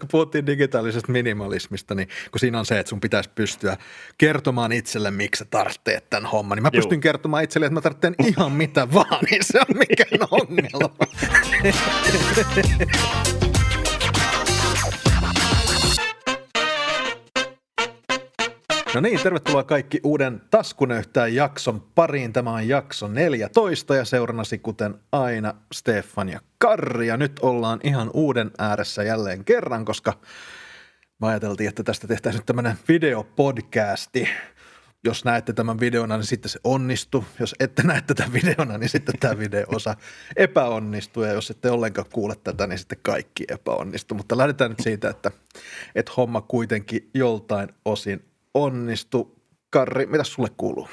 kun puhuttiin digitaalisesta minimalismista, niin kun siinä on se, että sun pitäisi pystyä kertomaan itselle, miksi sä tarvitset tämän homman, niin mä pystyn kertomaan itselle, että mä tarvitsen ihan mitä vaan, niin se on mikään ongelma. No niin, tervetuloa kaikki uuden Taskunöyhtäjän jakson pariin. Tämä on jakso 14 ja seurannasi kuten aina Stefan ja Karri. Ja nyt ollaan ihan uuden ääressä jälleen kerran, koska me ajateltiin, että tästä tehtäisiin nyt tämmöinen videopodcasti. Jos näette tämän videona, niin sitten se onnistuu. Jos ette näe tätä videona, niin sitten tämä video-osa epäonnistuu. Ja jos ette ollenkaan kuule tätä, niin sitten kaikki epäonnistuu. Mutta lähdetään nyt siitä, että homma kuitenkin joltain osin onnistu. Karri, mitä sulle kuuluu?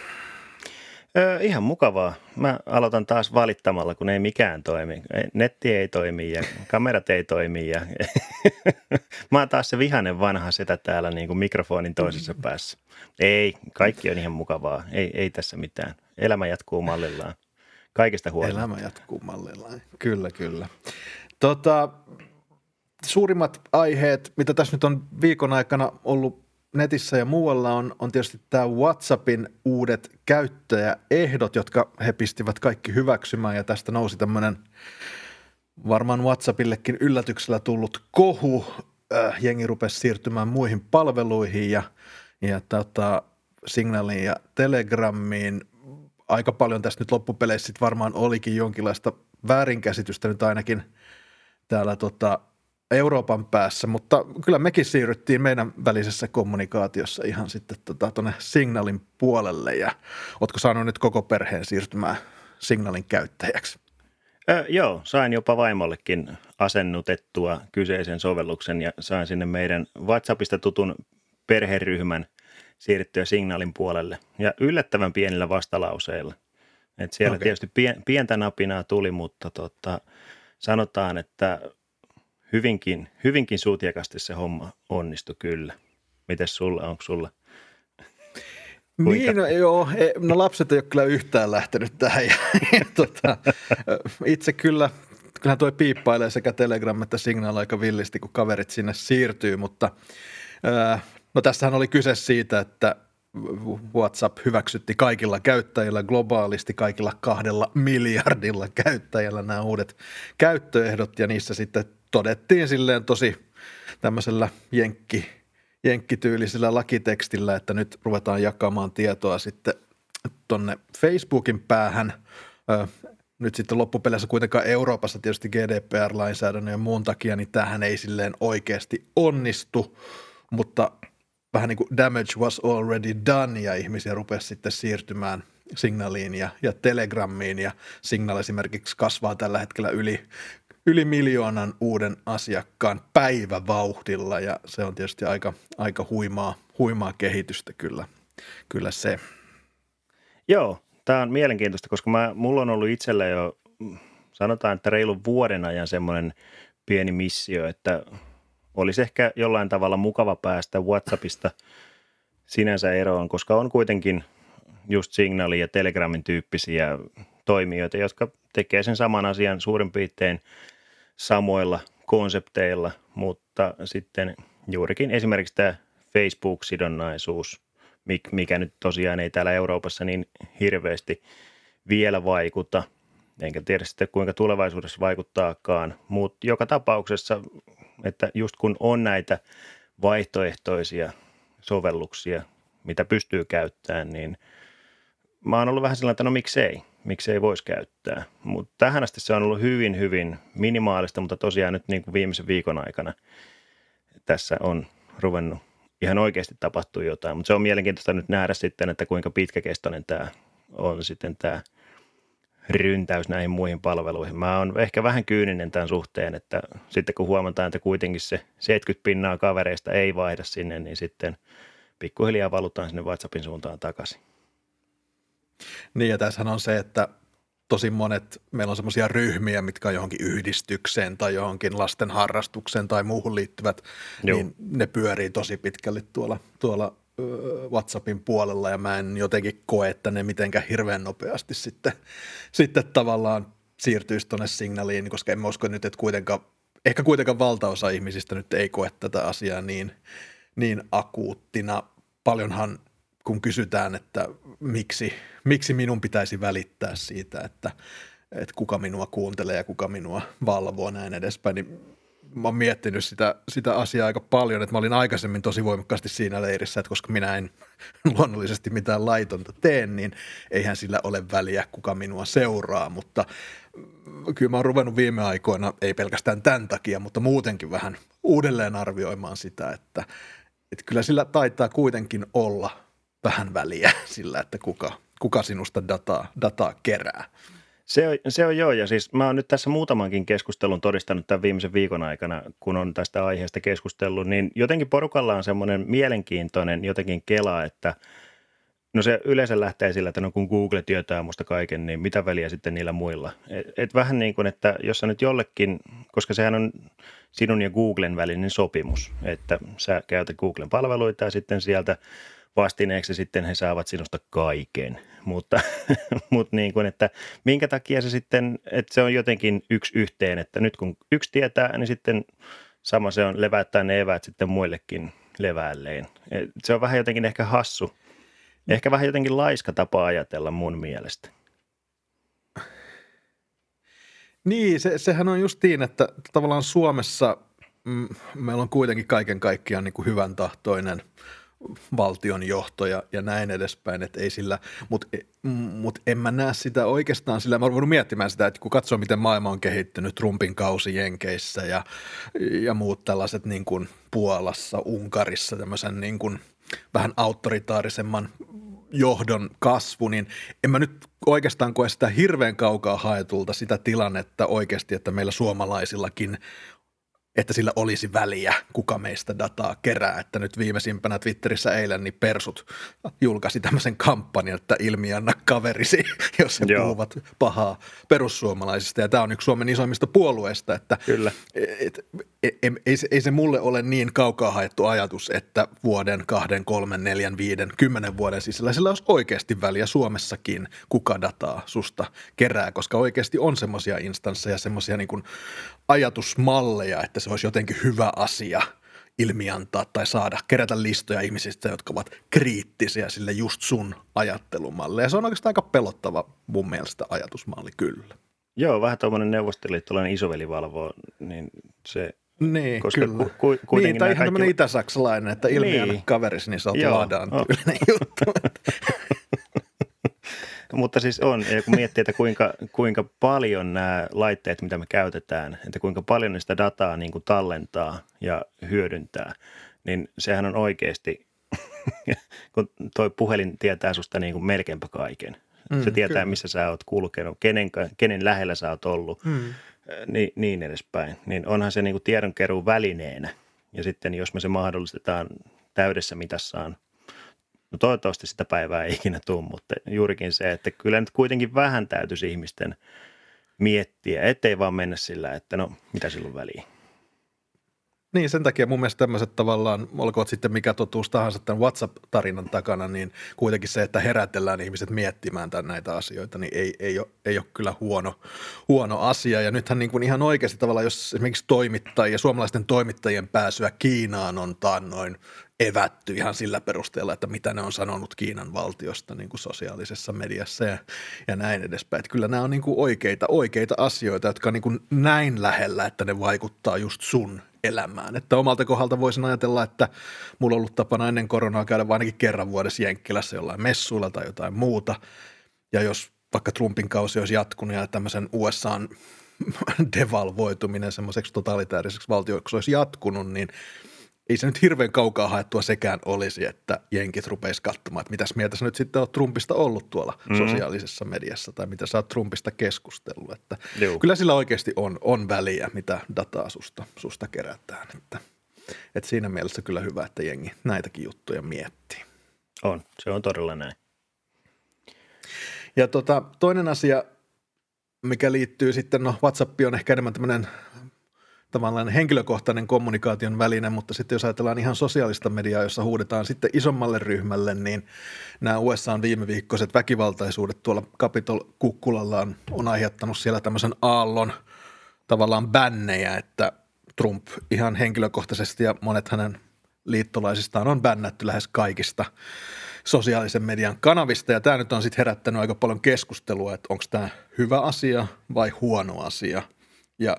Ihan mukavaa. Mä aloitan taas valittamalla, kun ei mikään toimi. Netti ei toimi ja kamerat ei toimi. Ja mä oon taas se vihainen vanha setä täällä niin kuin mikrofonin toisessa päässä. Ei, kaikki on ihan mukavaa. Ei tässä mitään. Elämä jatkuu mallillaan. Kaikesta huolimatta. Elämä jatkuu mallillaan. Kyllä, kyllä. Suurimmat aiheet, mitä tässä nyt on viikon aikana ollut netissä ja muualla on tietysti tämä WhatsAppin uudet käyttäjäehdot, jotka he pistivät kaikki hyväksymään, ja tästä nousi tämmöinen varmaan WhatsAppillekin yllätyksellä tullut kohu. Jengi rupesi siirtymään muihin palveluihin ja Signaliin ja Telegramiin. Aika paljon tässä nyt loppupeleissä varmaan olikin jonkinlaista väärinkäsitystä nyt ainakin täällä Euroopan päässä, mutta kyllä mekin siirryttiin meidän välisessä kommunikaatiossa ihan sitten tuonne Signalin puolelle, ja ootko saanut nyt koko perheen siirtymään Signalin käyttäjäksi? Joo, sain jopa vaimollekin asennutettua kyseisen sovelluksen ja sain sinne meidän WhatsAppista tutun perheryhmän siirtyä Signalin puolelle ja yllättävän pienillä vastalauseilla. Et siellä tietysti pientä napinaa tuli, mutta sanotaan, että hyvinkin suutiakasti se homma onnistui kyllä. Mites sulla, onko sulla? Niin, no lapset ei ole kyllä yhtään lähtenyt tähän. Itse kyllähän toi piippailee sekä Telegram että Signal aika villisti, kun kaverit sinne siirtyy, mutta tässähän oli kyse siitä, että WhatsApp hyväksytti kaikilla käyttäjillä globaalisti, kaikilla 2 miljardilla käyttäjillä nämä uudet käyttöehdot, ja niissä sitten todettiin silleen tosi tämmöisellä jenkkityylisellä lakitekstillä, että nyt ruvetaan jakamaan tietoa sitten tuonne Facebookin päähän. Nyt sitten loppupeleissä kuitenkaan Euroopassa tietysti GDPR-lainsäädännön ja muun takia, niin tämähän ei silleen oikeasti onnistu, mutta vähän niin kuin damage was already done, ja ihmisiä rupesi sitten siirtymään Signaliin ja Telegramiin, ja Signal esimerkiksi kasvaa tällä hetkellä yli 1 miljoonan uuden asiakkaan päivävauhdilla, ja se on tietysti aika huimaa kehitystä kyllä se. Joo, tämä on mielenkiintoista, koska mulla on ollut itsellä jo, sanotaan, että reilun vuoden ajan semmoinen pieni missio, että olisi ehkä jollain tavalla mukava päästä WhatsAppista sinänsä eroon, koska on kuitenkin just Signalin ja Telegramin tyyppisiä toimijoita, jotka tekee sen saman asian suurin piirtein samoilla konsepteilla, mutta sitten juurikin esimerkiksi tämä Facebook-sidonnaisuus, mikä nyt tosiaan ei täällä Euroopassa niin hirveästi vielä vaikuta, enkä tiedä sitten kuinka tulevaisuudessa vaikuttaakaan, mutta joka tapauksessa, että just kun on näitä vaihtoehtoisia sovelluksia, mitä pystyy käyttämään, niin mä oon ollut vähän sellainen, että no miksei voisi käyttää, mutta tähän asti se on ollut hyvin minimaalista, mutta tosiaan nyt niin kuin viimeisen viikon aikana tässä on ruvennut ihan oikeasti tapahtua jotain, mutta se on mielenkiintoista nyt nähdä sitten, että kuinka pitkäkestoinen tämä on sitten tämä ryntäys näihin muihin palveluihin. Mä oon ehkä vähän kyyninen tämän suhteen, että sitten kun huomataan, että kuitenkin se 70% kavereista ei vaihda sinne, niin sitten pikkuhiljaa valutaan sinne WhatsAppin suuntaan takaisin. Niin, ja tässähän on se, että tosi monet, meillä on semmoisia ryhmiä, mitkä on johonkin yhdistykseen tai johonkin lasten harrastukseen tai muuhun liittyvät, niin ne pyörii tosi pitkälle tuolla WhatsAppin puolella, ja mä en jotenkin koe, että ne mitenkään hirveän nopeasti sitten tavallaan siirtyisi tuonne Signaliin, koska en mä usko nyt, että kuitenkaan ehkä kuitenkaan valtaosa ihmisistä nyt ei koe tätä asiaa niin akuuttina. Paljonhan kun kysytään, että miksi minun pitäisi välittää siitä, että kuka minua kuuntelee ja kuka minua valvoo näin edespäin, niin mä oon miettinyt sitä asiaa aika paljon, että mä olin aikaisemmin tosi voimakkaasti siinä leirissä, että koska minä en luonnollisesti mitään laitonta tee, niin eihän sillä ole väliä, kuka minua seuraa, mutta kyllä mä oon ruvennut viime aikoina, ei pelkästään tämän takia, mutta muutenkin vähän uudelleen arvioimaan sitä, että kyllä sillä taitaa kuitenkin olla vähän väliä sillä, että kuka sinusta dataa kerää. Se on joo, ja siis mä oon nyt tässä muutamankin keskustelun todistanut tämän viimeisen viikon aikana, kun on tästä aiheesta keskustellut, niin jotenkin porukalla on semmoinen mielenkiintoinen jotenkin kela, että no se yleensä lähtee sillä, että no kun Google tietää musta kaiken, niin mitä väliä sitten niillä muilla? Et vähän niin kuin, että jos sä nyt jollekin, koska sehän on sinun ja Googlen välinen sopimus, että sä käytät Googlen palveluita ja sitten sieltä vastineeksi sitten he saavat sinusta kaiken, mutta niin kuin, että minkä takia se sitten, että se on jotenkin yksi yhteen, että nyt kun yksi tietää, niin sitten sama se on leväyttää ne eväät sitten muillekin leväälleen. Et se on vähän jotenkin ehkä hassu, ehkä vähän jotenkin laiska tapa ajatella mun mielestä. Niin, sehän on justiin, että tavallaan Suomessa meillä on kuitenkin kaiken kaikkiaan niin kuin hyvän tahtoinen valtionjohto ja näin edespäin, että ei sillä, mut en mä näe sitä oikeastaan sillä, mä oon voinut miettimään sitä, että kun katsoo, miten maailma on kehittynyt, Trumpin kausi Jenkeissä ja muut tällaiset niin kuin Puolassa, Unkarissa, tämmöisen niin kuin vähän autoritaarisemman johdon kasvu, niin en mä nyt oikeastaan koe sitä hirveän kaukaa haetulta sitä tilannetta oikeasti, että meillä suomalaisillakin että sillä olisi väliä, kuka meistä dataa kerää. Että nyt viimeisimpänä Twitterissä eilen niin Persut julkaisi tämmöisen kampanjan, että ilmianna kaverisi, jos he puhuvat pahaa perussuomalaisista. Ja tämä on yksi Suomen isoimmista puolueista, että kyllä. Ei se mulle ole niin kaukaa haettu ajatus, että vuoden, 2, 3, 4, 5, 10 vuoden sisällä sillä olisi oikeasti väliä Suomessakin, kuka dataa susta kerää, koska oikeasti on semmoisia instansseja, semmoisia niin kuin ajatusmalleja, että se olisi jotenkin hyvä asia ilmiantaa tai saada kerätä listoja ihmisistä, jotka ovat kriittisiä sille just sun ajattelumalle. Ja se on oikeastaan aika pelottava mun mielestä ajatusmalli kyllä. Joo, vähän tuommoinen neuvostoliittolainen isoveli valvoo, niin se niin, koska kyllä. Niin, tai ihan tämmöinen kaikki itäsaksalainen, että ilmiönä niin kaverisi, niin sä oot ladaan tyylinen juttu. Mutta siis on, ja kun miettii, että kuinka paljon nämä laitteet, mitä me käytetään, että kuinka paljon ne sitä dataa niin kuin tallentaa ja hyödyntää, niin sehän on oikeasti, kun toi puhelin tietää susta niin kuin melkeinpä kaiken. Se tietää, missä sä oot kulkenut, kenen lähellä sä oot ollut, niin edespäin. Niin onhan se niin kuin tiedonkeruun välineenä. Ja sitten jos me se mahdollistetaan täydessä mitassaan, no toivottavasti sitä päivää ei ikinä tule, mutta juurikin se, että kyllä nyt kuitenkin vähän täytyisi ihmisten miettiä, ettei vaan mennä sillä, että no mitä silloin väliin. Niin, sen takia mun mielestä tämmöiset tavallaan, olkoot sitten mikä totuus tahansa tämän WhatsApp-tarinan takana, niin kuitenkin se, että herätellään ihmiset miettimään tämän näitä asioita, niin ei ole kyllä huono asia. Ja nythän niin kuin ihan oikeasti tavallaan, jos esimerkiksi toimittajia, suomalaisten toimittajien pääsyä Kiinaan on taannoin evätty ihan sillä perusteella, että mitä ne on sanonut Kiinan valtiosta niin kuin sosiaalisessa mediassa ja näin edespäin. Että kyllä nämä on niin kuin oikeita asioita, jotka on niin kuin näin lähellä, että ne vaikuttaa just sun elämään. Että omalta kohdalta voisin ajatella, että mulla on ollut tapana ennen koronaa käydä vain ainakin kerran vuodessa Jenkkilässä jollain messuilla tai jotain muuta. Ja jos vaikka Trumpin kausi olisi jatkunut ja tämmöisen USAn devalvoituminen semmoiseksi totalitääriseksi valtioksi olisi jatkunut, niin ei se nyt hirveän kaukaa haettua sekään olisi, että jenkit rupeisi katsomaan, että mitäs mieltä sä nyt sitten oot Trumpista ollut tuolla sosiaalisessa mediassa tai mitä sä oot Trumpista keskustellut. Että kyllä sillä oikeasti on väliä, mitä dataa susta kerätään. Että siinä mielessä kyllä hyvä, että jengi näitäkin juttuja miettii. On, se on todella näin. Ja toinen asia, mikä liittyy sitten, no WhatsApp on ehkä enemmän tämmöinen tavallaan henkilökohtainen kommunikaation väline, mutta sitten jos ajatellaan ihan sosiaalista mediaa, jossa huudetaan sitten isommalle ryhmälle, niin nämä USA:n viimeviikkoiset väkivaltaisuudet tuolla Capitol-kukkulalla on aiheuttanut siellä tämmöisen aallon tavallaan bännejä, että Trump ihan henkilökohtaisesti ja monet hänen liittolaisistaan on bännätty lähes kaikista sosiaalisen median kanavista, ja tämä nyt on sitten herättänyt aika paljon keskustelua, että onko tämä hyvä asia vai huono asia. Ja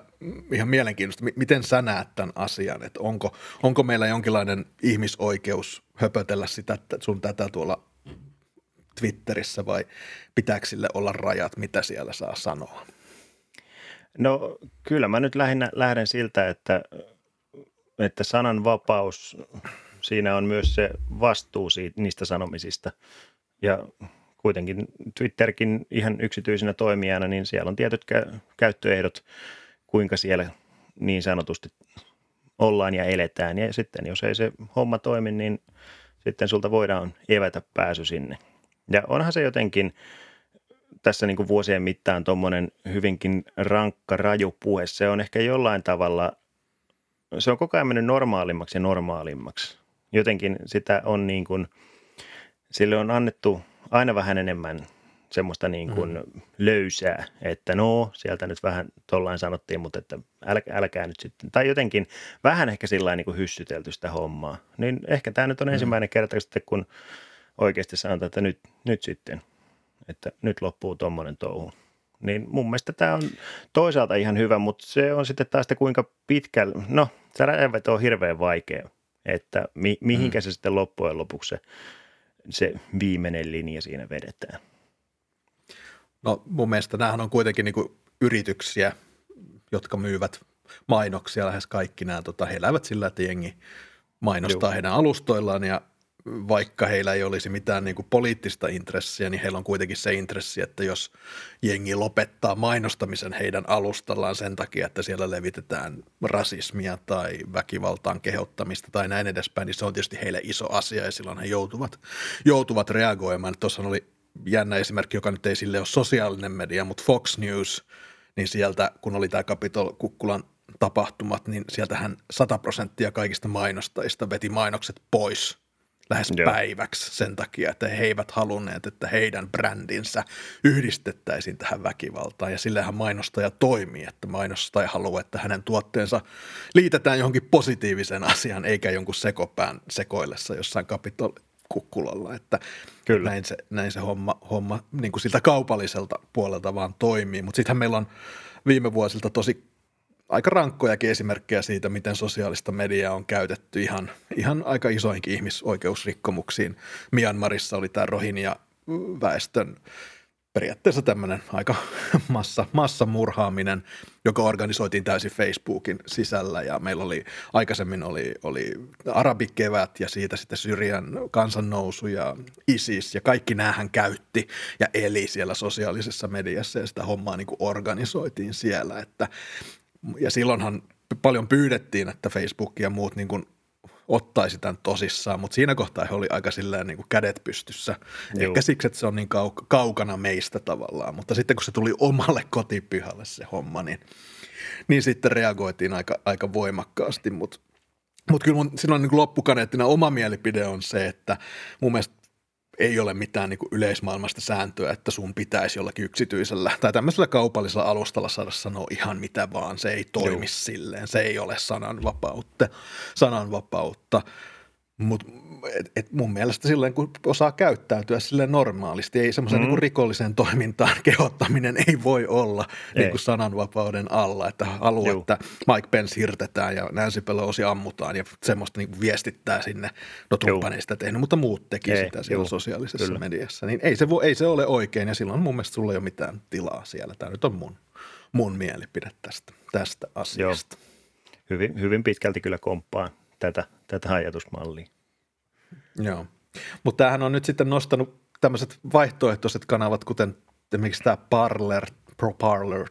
ihan mielenkiintoista, miten sä näet tämän asian, että onko meillä jonkinlainen ihmisoikeus höpötellä sitä sun tätä tuolla Twitterissä vai pitääkö sille olla rajat, mitä siellä saa sanoa? No kyllä mä nyt lähinnä lähden siltä, että sananvapaus, siinä on myös se vastuu niistä sanomisista ja kuitenkin Twitterkin ihan yksityisenä toimijana, niin siellä on tietyt käyttöehdot, kuinka siellä niin sanotusti ollaan ja eletään. Ja sitten jos ei se homma toimi, niin sitten sulta voidaan evätä pääsy sinne. Ja onhan se jotenkin tässä niin kuin vuosien mittaan tuommoinen hyvinkin rankka, raju puhe. Se on ehkä jollain tavalla, se on koko ajan mennyt normaalimmaksi ja normaalimmaksi. Jotenkin sitä on niin kuin, sille on annettu aina vähän enemmän semmoista niin kuin löysää, että no sieltä nyt vähän tollain sanottiin, mutta että älkää nyt sitten. Tai jotenkin vähän ehkä sillä niin kuin hyssytelty sitä hommaa. Niin ehkä tämä nyt on ensimmäinen kerta sitten, kun oikeasti sanotaan, että nyt sitten, että nyt loppuu tommoinen touhu. Niin mun mielestä tämä on toisaalta ihan hyvä, mutta se on sitten taas sitä kuinka pitkällä, no se rajanveto on hirveän vaikea, että mihinkä se sitten loppujen lopuksi se viimeinen linja siinä vedetään. No mun mielestä näähän on kuitenkin niinku yrityksiä, jotka myyvät mainoksia lähes kaikki nämä. He elävät sillä, että jengi mainostaa heidän alustoillaan ja vaikka heillä ei olisi mitään niinku poliittista intressiä, niin heillä on kuitenkin se intressi, että jos jengi lopettaa mainostamisen heidän alustallaan sen takia, että siellä levitetään rasismia tai väkivaltaan kehottamista tai näin edespäin, niin se on tietysti heille iso asia ja silloin he joutuvat reagoimaan. Tuossa oli jännä esimerkki, joka nyt ei sille ole sosiaalinen media, mutta Fox News, niin sieltä kun oli tämä Capitol-kukkulan tapahtumat, niin sieltähän 100% kaikista mainostajista veti mainokset pois lähes päiväksi sen takia, että he eivät halunneet, että heidän brändinsä yhdistettäisiin tähän väkivaltaan. Ja sillähän mainostaja toimii, että mainostaja haluaa, että hänen tuotteensa liitetään johonkin positiiviseen asiaan, eikä jonkun sekopään sekoillessa jossain Capitol-kukkulalla. Että kyllä. Näin se homma niin kuin siltä kaupalliselta puolelta vaan toimii. Mutta sittenhän meillä on viime vuosilta aika rankkojakin esimerkkejä siitä, miten sosiaalista mediaa on käytetty ihan aika isoinkin ihmisoikeusrikkomuksiin. Myanmarissa oli tämä Rohingya-väestön periaatteessa tämmöinen aika massamurhaaminen, joka organisoitiin täysin Facebookin sisällä ja meillä oli aikaisemmin oli arabikevät ja siitä sitten Syyrian kansannousu ja ISIS ja kaikki näähän käytti ja eli siellä sosiaalisessa mediassa ja sitä hommaa niin kuin organisoitiin siellä, että ja silloinhan paljon pyydettiin, että Facebook ja muut niin kuin ottaisi tämän tosissaan, mutta siinä kohtaa he oli aika silleen niin kuin kädet pystyssä. Ehkä siksi, että se on niin kaukana meistä tavallaan, mutta sitten kun se tuli omalle kotipihalle se homma, niin sitten reagoitiin aika voimakkaasti. Mutta kyllä mun silloin niin kuin loppukaneettina oma mielipide on se, että mun mielestä ei ole mitään niin kuin yleismaailmasta sääntöä, että sun pitäisi jollakin yksityisellä tai tämmöisellä kaupallisella alustalla saada sanoa ihan mitä vaan. Se ei toimi silleen. Se ei ole sananvapautta. Mutta mun mielestä silleen, kun osaa käyttäytyä silleen normaalisti, ei semmoisen niin kuin rikolliseen toimintaan kehottaminen ei voi olla niin kuin sananvapauden alla, että haluaa, että Mike Pence hirtetään ja Nancy Pelosi ammutaan ja semmoista niin kuin viestittää sinne. No Trumpan ei sitä tehnyt, mutta muut teki sitä siellä sosiaalisessa mediassa. Niin ei se ole oikein ja silloin mun mielestä sulla ei ole mitään tilaa siellä. Tämä nyt on mun mielipide tästä asiasta. Hyvin pitkälti kyllä komppaan tätä ajatusmallia. Joo, mutta tämähän on nyt sitten nostanut tämmöiset vaihtoehtoiset kanavat, kuten esimerkiksi tämä Parler,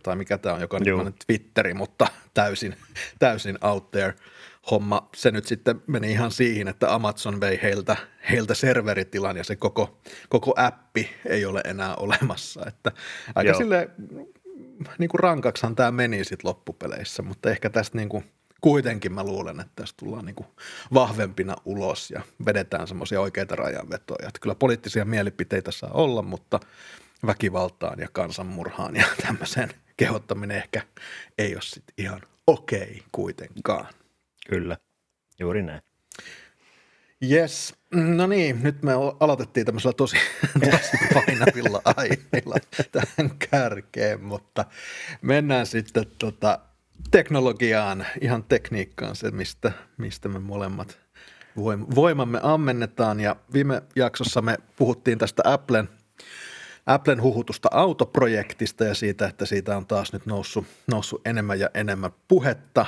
tai mikä tämä on, joka on Twitteri, mutta täysin out there homma. Se nyt sitten meni ihan siihen, että Amazon vei heiltä serveritilan ja se koko appi ei ole enää olemassa. Että aika silleen niin kuin rankaksihan tämä meni sitten loppupeleissä, mutta ehkä tästä niin kuin kuitenkin mä luulen, että tässä tullaan niin kuin vahvempina ulos ja vedetään semmoisia oikeita rajanvetoja. Että kyllä poliittisia mielipiteitä saa olla, mutta väkivaltaan ja kansanmurhaan ja tämmöiseen kehottaminen ehkä ei ole sitten ihan okei kuitenkaan. Kyllä, juuri näin. Jes, no niin, nyt me aloitettiin tämmöisellä tosi painavilla aiheilla tähän kärkeen, mutta mennään sitten teknologiaan, ihan tekniikkaan, se mistä me molemmat voimamme ammennetaan, ja viime jaksossa me puhuttiin tästä Applen huhutusta autoprojektista ja siitä, että siitä on taas nyt noussut enemmän ja enemmän puhetta.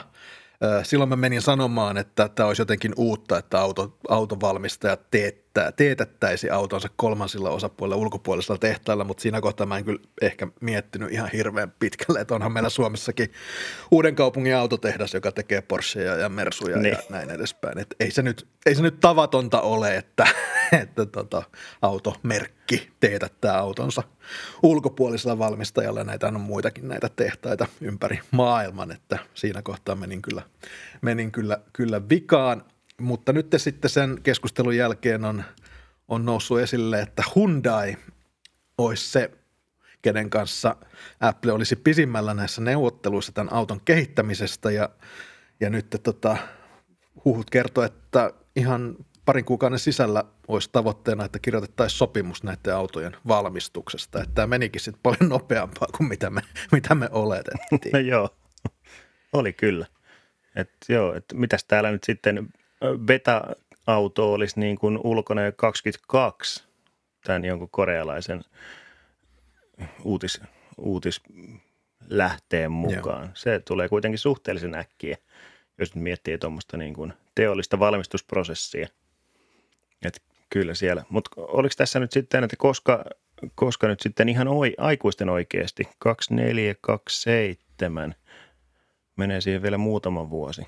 Silloin mä menin sanomaan, että tämä olisi jotenkin uutta, että autonvalmistajat teetättäisi autonsa kolmansilla osapuolilla ulkopuolisella tehtailla, mutta siinä kohtaa mä en kyllä ehkä miettinyt ihan hirveän pitkälle, että onhan meillä Suomessakin Uudenkaupungin autotehdas, joka tekee Porschea ja Mersuja ja näin edespäin. Et ei se nyt tavatonta ole, että automerkki teetättää autonsa ulkopuolisella valmistajalla, ja näitä on muitakin näitä tehtaita ympäri maailman, että siinä kohtaa menin kyllä vikaan. Mutta nyt sitten sen keskustelun jälkeen on noussut esille, että Hyundai olisi se, kenen kanssa Apple olisi pisimmällä näissä neuvotteluissa tämän auton kehittämisestä. Ja nyt huhut kertoo, että ihan parin kuukauden sisällä olisi tavoitteena, että kirjoitettaisiin sopimus näiden autojen valmistuksesta. Että tämä menikin sitten paljon nopeampaa kuin mitä me oletettiin. No joo, oli kyllä. Että mitäs täällä nyt sitten... Beta-auto olisi niin kuin ulkona jo 22 tämän jonkun korealaisen uutislähteen mukaan. Joo. Se tulee kuitenkin suhteellisen äkkiä, jos nyt miettii tuommoista niin kuin teollista valmistusprosessia. Et kyllä siellä. Mutta oliko tässä nyt sitten, että koska nyt sitten ihan aikuisten oikeasti, 24-27, menee siihen vielä muutama vuosi.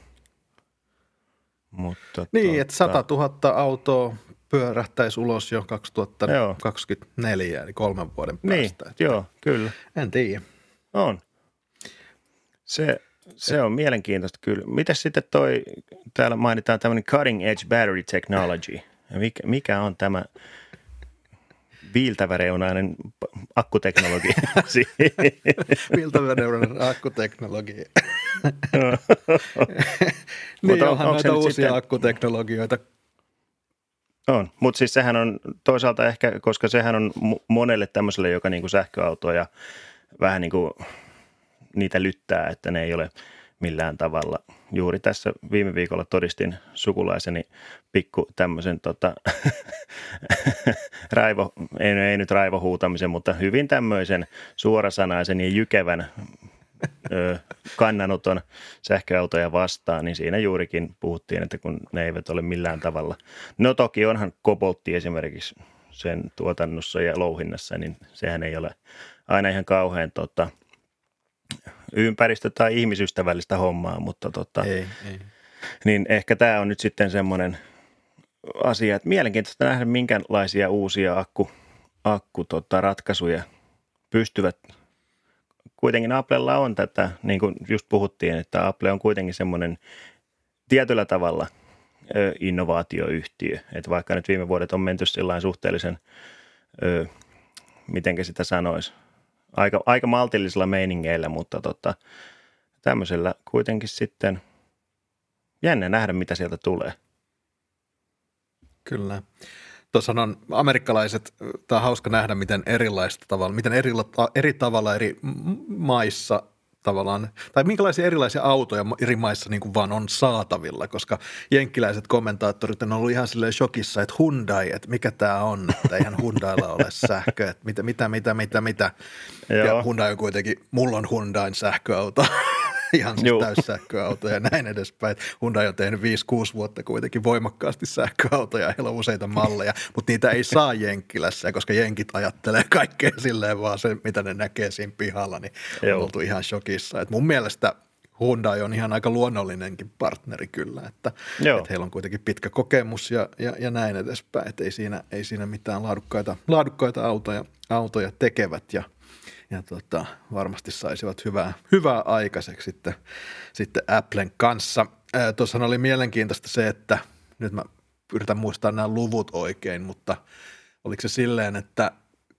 Mutta niin, että 100 000 autoa pyörähtäisi ulos jo 2024, eli 3 vuoden päästä. Niin, joo, kyllä. En tiedä. On. Se on mielenkiintoista kyllä. Mitäs sitten täällä mainitaan tämmöinen cutting edge battery technology. Mikä on tämä viiltäväreunainen akkuteknologia? Viiltäväreunainen akkuteknologia. Niin, onhan noita uusia sitten... akkuteknologioita. On, mutta siis sehän on toisaalta ehkä, koska sehän on monelle tämmöiselle, joka niinku sähköautoja vähän niinku niitä lyttää, että ne ei ole millään tavalla. Juuri tässä viime viikolla todistin sukulaiseni pikku tämmöisen ei nyt raivohuutamisen, mutta hyvin tämmöisen suorasanaisen ja jykevän kannanoton sähköautoja vastaan, niin siinä juurikin puhuttiin, että kun ne eivät ole millään tavalla. No toki onhan koboltti esimerkiksi sen tuotannossa ja louhinnassa, niin sehän ei ole aina ihan kauhean ympäristö- tai ihmisystävällistä hommaa, mutta ei. Niin ehkä tämä on nyt sitten semmoinen asia, että mielenkiintoista nähdä, minkälaisia uusia ratkaisuja pystyvät. Kuitenkin Applella on tätä, niin kuin just puhuttiin, että Apple on kuitenkin semmoinen tietyllä tavalla innovaatioyhtiö. Että vaikka nyt viime vuodet on menty sillain suhteellisen, mitenkä sitä sanoisi, aika maltillisilla meiningeillä, mutta tämmöisellä kuitenkin sitten jännä nähdä, mitä sieltä tulee. Kyllä. Tuossa on amerikkalaiset, tämä on hauska nähdä, miten eri tavalla eri maissa tavallaan, tai minkälaisia erilaisia autoja eri maissa niin kuin vaan on saatavilla, koska jenkkiläiset kommentaattorit on ollut ihan silleen shokissa, että Hyundai, että mikä tämä on, että eihän Hyundailla ole sähköä, että mitä. Ja Hyundai on kuitenkin, mulla on Hyundain sähköauto. Ihan täyssähköautoja ja näin edespäin. Hyundai on tehnyt 5-6 vuotta kuitenkin voimakkaasti sähköautoja, heillä on useita malleja, mutta niitä ei saa Jenkkilässä, koska Jenkit ajattelee kaikkea silleen vaan se, mitä ne näkee siinä pihalla, niin on oltu ihan shokissa. Et mun mielestä Hyundai on ihan aika luonnollinenkin partneri kyllä, että heillä on kuitenkin pitkä kokemus ja näin edespäin, että ei siinä mitään laadukkaita autoja tekevät ja varmasti saisivat hyvää aikaiseksi sitten Applen kanssa. Tuossahan oli mielenkiintoista se, että nyt mä yritän muistaa nämä luvut oikein, mutta oliko se silleen, että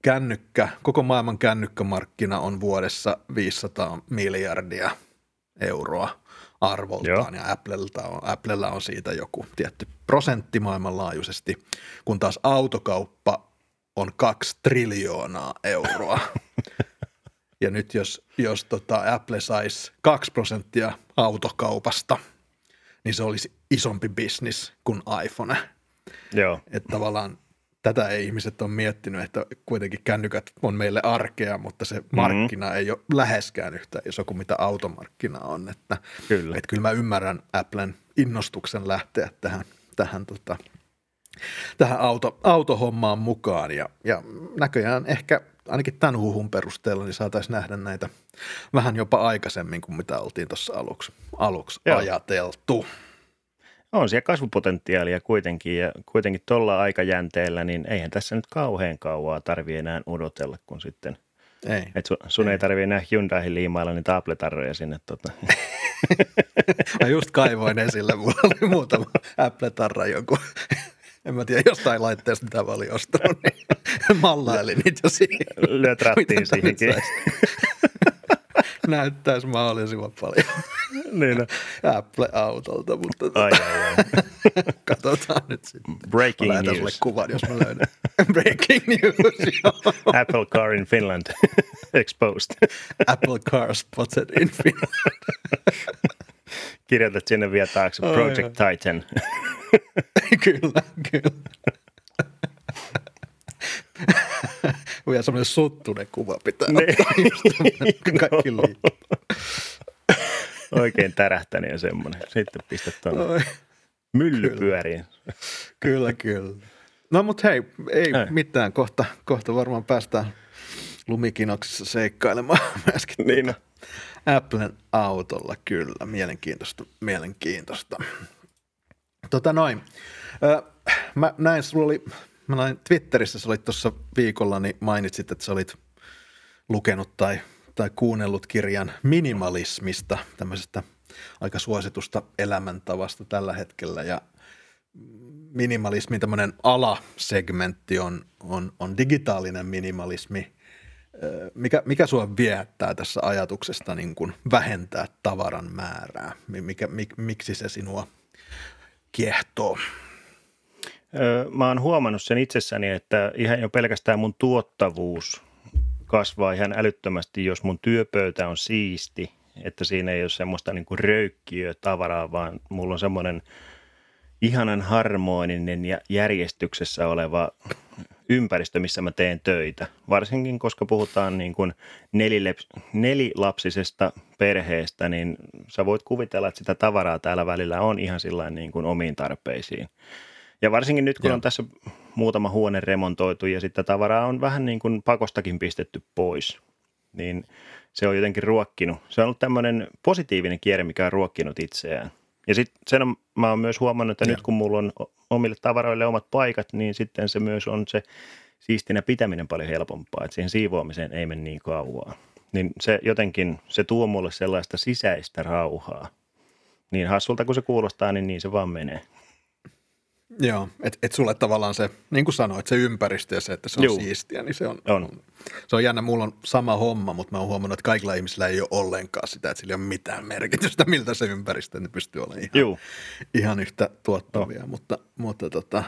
kännykkä, koko maailman kännykkämarkkina on vuodessa 500 miljardia euroa arvoltaan, ja Applella on siitä joku tietty prosentti maailmanlaajuisesti, kun taas autokauppa on 2 triljoonaa euroa. Ja nyt jos Apple saisi 2% autokaupasta, niin se olisi isompi bisnis kuin iPhone. Joo. Että tavallaan tätä ei ihmiset ole miettinyt, että kuitenkin kännykät on meille arkea, mutta se markkina ei ole läheskään yhtä iso kuin mitä automarkkina on. Että kyllä. Että kyllä mä ymmärrän Applen innostuksen lähteä tähän autohommaan mukaan, ja näköjään ehkä ainakin tämän huhun perusteella niin saataisiin nähdä näitä vähän jopa aikaisemmin kuin mitä oltiin tuossa aluksi ajateltu. On siellä kasvupotentiaalia kuitenkin, ja kuitenkin tuolla aikajänteellä, niin eihän tässä nyt kauhean kauaa tarvitse enää odotella, kun sitten, että sun ei tarvitse enää Hyundaihin liimailla niitä Apple-tarroja sinne. Mä just kaivoin esille, mulla oli muutama Apple-tarra joku. En mä tiedä, jostain laitteesta mitä mä olin ostanut, niin mallailin niitä jo siihen. Lyöt rattiin siihenkin. Näyttäisi mahdollisimman paljon niin on. Apple-autolta, mutta katsotaan nyt sitten. Breaking news. Mä lähetän sulle kuvan, jos mä löydän. Breaking news, joo. Apple car in Finland. Exposed. Apple car spotted in Finland. Kirjoitat sinne vielä taakse Project Titan. Kyllä. Voi semmoinen sottunen kuva pitää ottaa. Kaikki liittyy. Oikein tärähtäneen semmoinen. Sitten pistät tuonne myllypyöriin. Kyllä. No mut hei, ei mitään. Kohta varmaan päästään lumikinoksessa seikkailemaan myöskin. Niin on. Applen autolla, kyllä. Mielenkiintoista. Mä näin, sulla oli... Mä näin Twitterissä, sä olit tuossa viikolla, niin mainitsit, että sä olit lukenut tai kuunnellut kirjan minimalismista, tämmöisestä aika suositusta elämäntavasta tällä hetkellä. Ja minimalismin tämmöinen alasegmentti on digitaalinen minimalismi. Mikä sua viehättää tässä ajatuksesta niin kuin vähentää tavaran määrää? Miksi se sinua kiehtoo? Mä oon huomannut sen itsessäni, että ihan jo pelkästään mun tuottavuus kasvaa ihan älyttömästi, jos mun työpöytä on siisti, että siinä ei ole semmoista niin kuin röykkiöä tavaraa, vaan mulla on semmoinen ihanan harmoninen ja järjestyksessä oleva ympäristö, missä mä teen töitä. Varsinkin, koska puhutaan niin kuin nelilapsisesta perheestä, niin sä voit kuvitella, että sitä tavaraa täällä välillä on ihan sillain niin kuin omiin tarpeisiin. Ja varsinkin nyt, kun on tässä muutama huone remontoitu ja sitten tavaraa on vähän niin kuin pakostakin pistetty pois, niin se on jotenkin ruokkinut. Se on ollut tämmöinen positiivinen kierre, mikä on ruokkinut itseään. Ja sitten sen mä oon myös huomannut, että nyt kun mulla on omille tavaroille omat paikat, niin sitten se myös on se siistinä pitäminen paljon helpompaa, että siihen siivoamiseen ei mene niin kauaa. Niin se jotenkin, se tuo mulle sellaista sisäistä rauhaa. Niin hassulta kun se kuulostaa, niin se vaan menee. Joo, et sulle tavallaan se, niin kuin sanoit, se ympäristö ja se, että se on siistiä, niin se on jännä. Mulla on sama homma, mutta mä oon huomannut, että kaikilla ihmisillä ei ole ollenkaan sitä, että sillä ei ole mitään merkitystä, miltä se ympäristö, niin pystyy olemaan ihan yhtä tuottavia. No. Mutta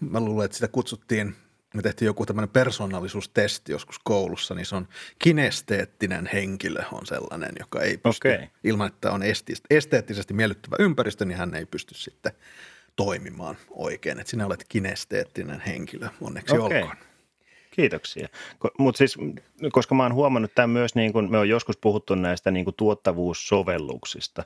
mä luulen, että sitä kutsuttiin, me tehtiin joku tämmöinen persoonallisuustesti joskus koulussa, niin se on kinesteettinen henkilö on sellainen, joka ei pysty, ilman että on esteettisesti miellyttävä ympäristö, niin hän ei pysty sitten toimimaan oikein, että sinä olet kinesteettinen henkilö, onneksi olkoon. Kiitoksia. Mutta siis, koska mä oon huomannut tämän myös, niin kun me on joskus puhuttu näistä niin kun tuottavuussovelluksista,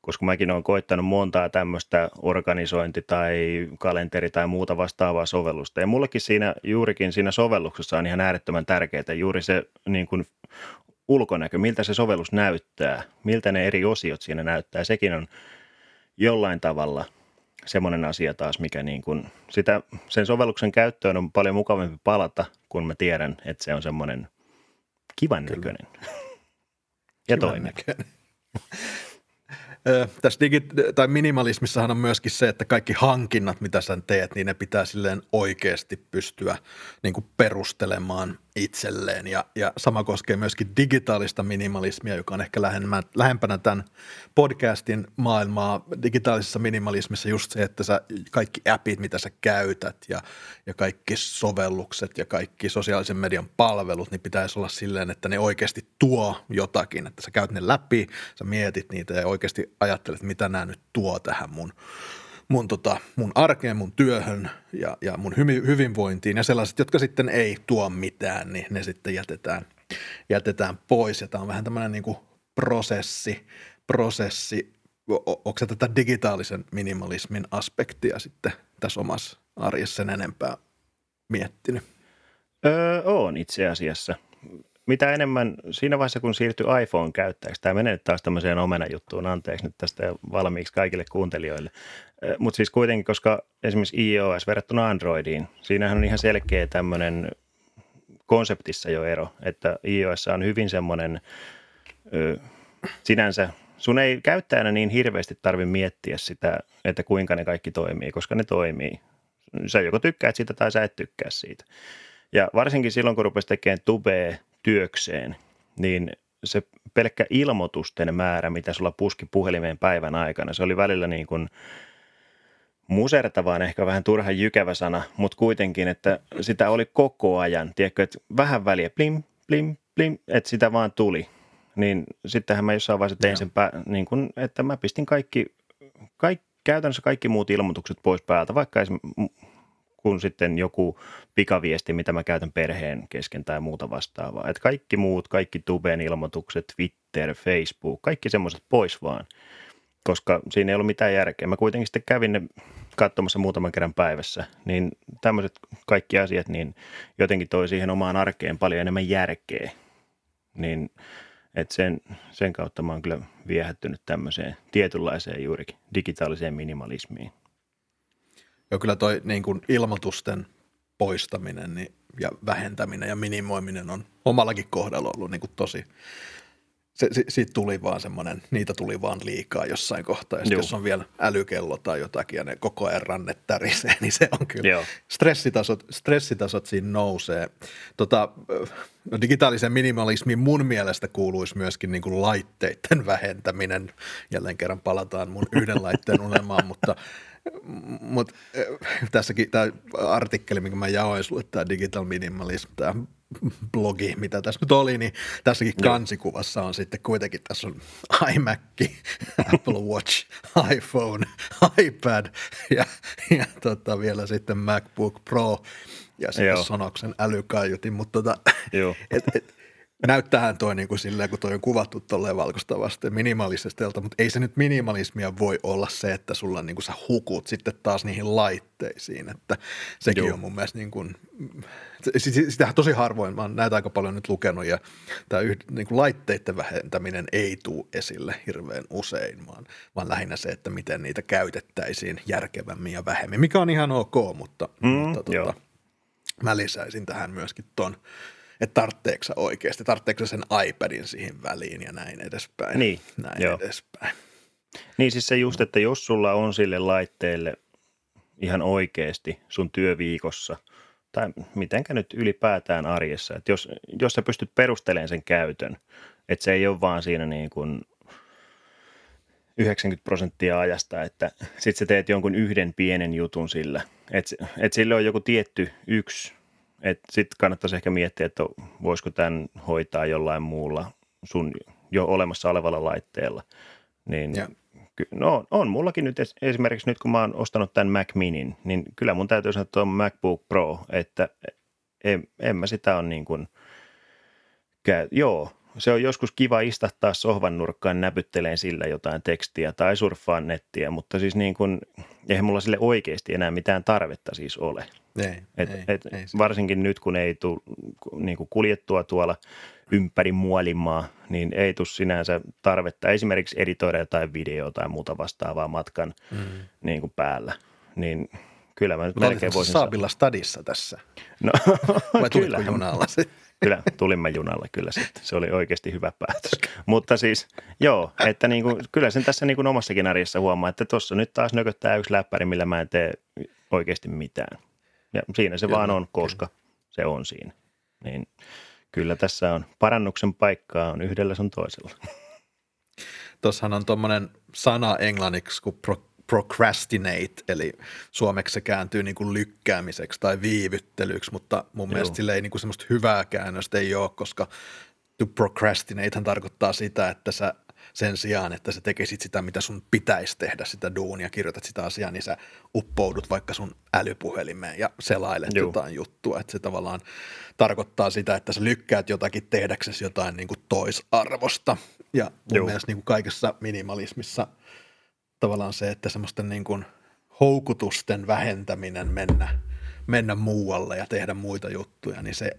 koska mäkin olen koittanut montaa tämmöistä organisointi- tai kalenteri- tai muuta vastaavaa sovellusta. Ja mullekin juurikin siinä sovelluksessa on ihan äärettömän tärkeää juuri se niin kun ulkonäkö, miltä se sovellus näyttää, miltä ne eri osiot siinä näyttää. Sekin on jollain tavalla semmoinen asia taas, mikä niin kuin sen sovelluksen käyttöön on paljon mukavampi palata, kun mä tiedän, että se on semmoinen kivan näköinen ja toimiva. tässä tai minimalismissahan on myöskin se, että kaikki hankinnat, mitä sä teet, niin ne pitää silleen oikeasti pystyä niin kuin perustelemaan itselleen. Ja sama koskee myöskin digitaalista minimalismia, joka on ehkä lähempänä tämän podcastin maailmaa. Digitaalisessa minimalismissa just se, että sä kaikki appit, mitä sä käytät ja kaikki sovellukset ja kaikki sosiaalisen median palvelut, niin pitäisi olla silleen, että ne oikeasti tuo jotakin, että sä käyt ne läpi, sä mietit niitä ja oikeasti ajattelet, mitä nämä nyt tuo tähän mun arkeen, mun työhön ja mun hyvinvointiin, ja sellaiset, jotka sitten ei tuo mitään, niin ne sitten jätetään pois, ja tämä on vähän tämmöinen niin kuin prosessi. Onko se tätä digitaalisen minimalismin aspektia sitten tässä omassa arjessa sen enempää miettinyt? Oon itse asiassa. Mitä enemmän siinä vaiheessa, kun siirtyy iPhone-käyttäjäksi, tämä menee nyt taas tämmöiseen omenajuttuun, anteeksi nyt tästä valmiiksi kaikille kuuntelijoille, mutta siis kuitenkin, koska esimerkiksi iOS verrattuna Androidiin, siinähän on ihan selkeä tämmöinen konseptissa jo ero, että iOS on hyvin semmoinen sinänsä, sun ei käyttäjänä niin hirveästi tarvitse miettiä sitä, että kuinka ne kaikki toimii, koska ne toimii. Sä joko tykkäät siitä tai sä et tykkää siitä. Ja varsinkin silloin, kun rupesi tekemään tubea työkseen, niin se pelkkä ilmoitusten määrä, mitä sulla puski puhelimeen päivän aikana, se oli välillä niin kuin musertavaan, ehkä vähän turhan jykevä sana, mutta kuitenkin, että sitä oli koko ajan, tiedätkö, että vähän väliä plim, plim, plim, että sitä vaan tuli. Niin sittenhän mä jossain vaiheessa tein sen, niin kuin, että mä pistin käytännössä kaikki muut ilmoitukset pois päältä, vaikka esimerkiksi kun sitten joku pikaviesti, mitä mä käytän perheen kesken tai muuta vastaavaa. Että kaikki muut, kaikki Tuben ilmoitukset, Twitter, Facebook, kaikki semmoiset pois vaan, koska siinä ei ollut mitään järkeä. Mä kuitenkin sitten kävin ne katsomassa muutaman kerran päivässä, niin tämmöiset kaikki asiat niin jotenkin toi siihen omaan arkeen paljon enemmän järkeä. Niin, että sen kautta mä oon kyllä viehättynyt tämmöiseen tietynlaiseen juurikin digitaaliseen minimalismiin. Joo, kyllä toi niin kuin ilmoitusten poistaminen niin, ja vähentäminen ja minimoiminen on omallakin kohdalla ollut niin kuin tosi, siitä tuli vaan semmoinen, niitä tuli vaan liikaa jossain kohtaa. Ja jos on vielä älykello tai jotakin ja ne koko ajan rannet tärisee, niin se on kyllä, stressitasot siinä nousee. Digitaalisen minimalismiin mun mielestä kuuluisi myöskin niin kuin laitteiden vähentäminen. Jälleen kerran palataan mun yhden laitteen unelmaan, mutta tässäkin tämä artikkeli, minkä mä jaoin sulle, tämä Digital Minimalism, tämä blogi, mitä tässä nyt oli, niin tässäkin kansikuvassa on sitten kuitenkin, tässä on iMac, Apple Watch, iPhone, iPad ja vielä sitten MacBook Pro ja sitten Sonoksen älykaiutin, mutta näyttäähän toi niin kuin silleen, kun toi on kuvattu tolleen valkoista vasten minimalistiselta, mutta ei se nyt minimalismia voi olla se, että sulla niin kuin sä hukut sitten taas niihin laitteisiin, että sekin on mun mielestä niin kuin, sitähän tosi harvoin, mä oon näitä aika paljon nyt lukenut ja tämä niin kuin laitteiden vähentäminen ei tule esille hirveän usein, vaan lähinnä se, että miten niitä käytettäisiin järkevämmin ja vähemmän, mikä on ihan ok, mutta mä lisäisin tähän myöskin ton, että tarvitseeko sä oikeasti, tarvitseeko sen iPadin siihen väliin ja näin edespäin. Niin, näin edespäin. Niin siis se just, että jos sulla on sille laitteelle ihan oikeasti sun työviikossa, tai mitenkä nyt ylipäätään arjessa, että jos sä pystyt perustelemaan sen käytön, että se ei ole vaan siinä niin kuin 90% ajasta, että sit sä teet jonkun yhden pienen jutun sillä, että sille on joku tietty yksi, että sitten kannattaisi ehkä miettiä, että voisiko tämän hoitaa jollain muulla sun jo olemassa olevalla laitteella. Niin on mullakin nyt esimerkiksi nyt, kun mä oon ostanut tämän Mac Minin, niin kyllä mun täytyy sanoa, että tuo on MacBook Pro, että en mä sitä ole niin kuin se on joskus kiva istahtaa sohvan nurkkaan näpytteleen sillä jotain tekstiä tai surffaan nettiä, mutta siis niin kuin, eihän mulla sille oikeasti enää mitään tarvetta siis ole. Ei, varsinkin nyt, kun ei tule niin kuin kuljettua tuolla ympäri muolimaa, niin ei tule sinänsä tarvetta esimerkiksi editoida jotain videoa tai muuta vastaavaa matkan niin kuin päällä. Niin Kyllä mä nyt melkein voisin sanoa. Saabilla stadissa tässä. No, vai tulitko junalla sitten? Kyllä, tulimme junalla kyllä sitten. Se oli oikeasti hyvä päätös. Mutta siis, joo, että niin kuin, kyllä sen tässä niin kuin omassakin arjessa huomaa, että tuossa nyt taas nököttää yksi läppäri, millä mä en tee oikeasti mitään. Ja siinä se kyllä, vaan on, koska se on siinä. Niin kyllä tässä on parannuksen paikkaa on yhdellä sun toisella. Tuossahan on tuommoinen sana englanniksi kuin procrastinate, eli suomeksi se kääntyy niin kuin lykkäämiseksi tai viivyttelyksi, mutta mun mielestä sillä ei niin kuin semmoista hyvää käännöstä ei ole, koska to procrastinatehan tarkoittaa sitä, että sä sen sijaan, että sä tekisit sitä, mitä sun pitäisi tehdä, sitä duunia, kirjoitat sitä asiaa, niin sä uppoudut vaikka sun älypuhelimeen ja selailet jotain juttua, että se tavallaan tarkoittaa sitä, että sä lykkäät jotakin tehdäksesi jotain niin kuin toisarvosta ja mun mielestä niin kuin kaikessa minimalismissa tavallaan se, että semmoisten niin kuin houkutusten vähentäminen mennä muualle ja tehdä muita juttuja, niin se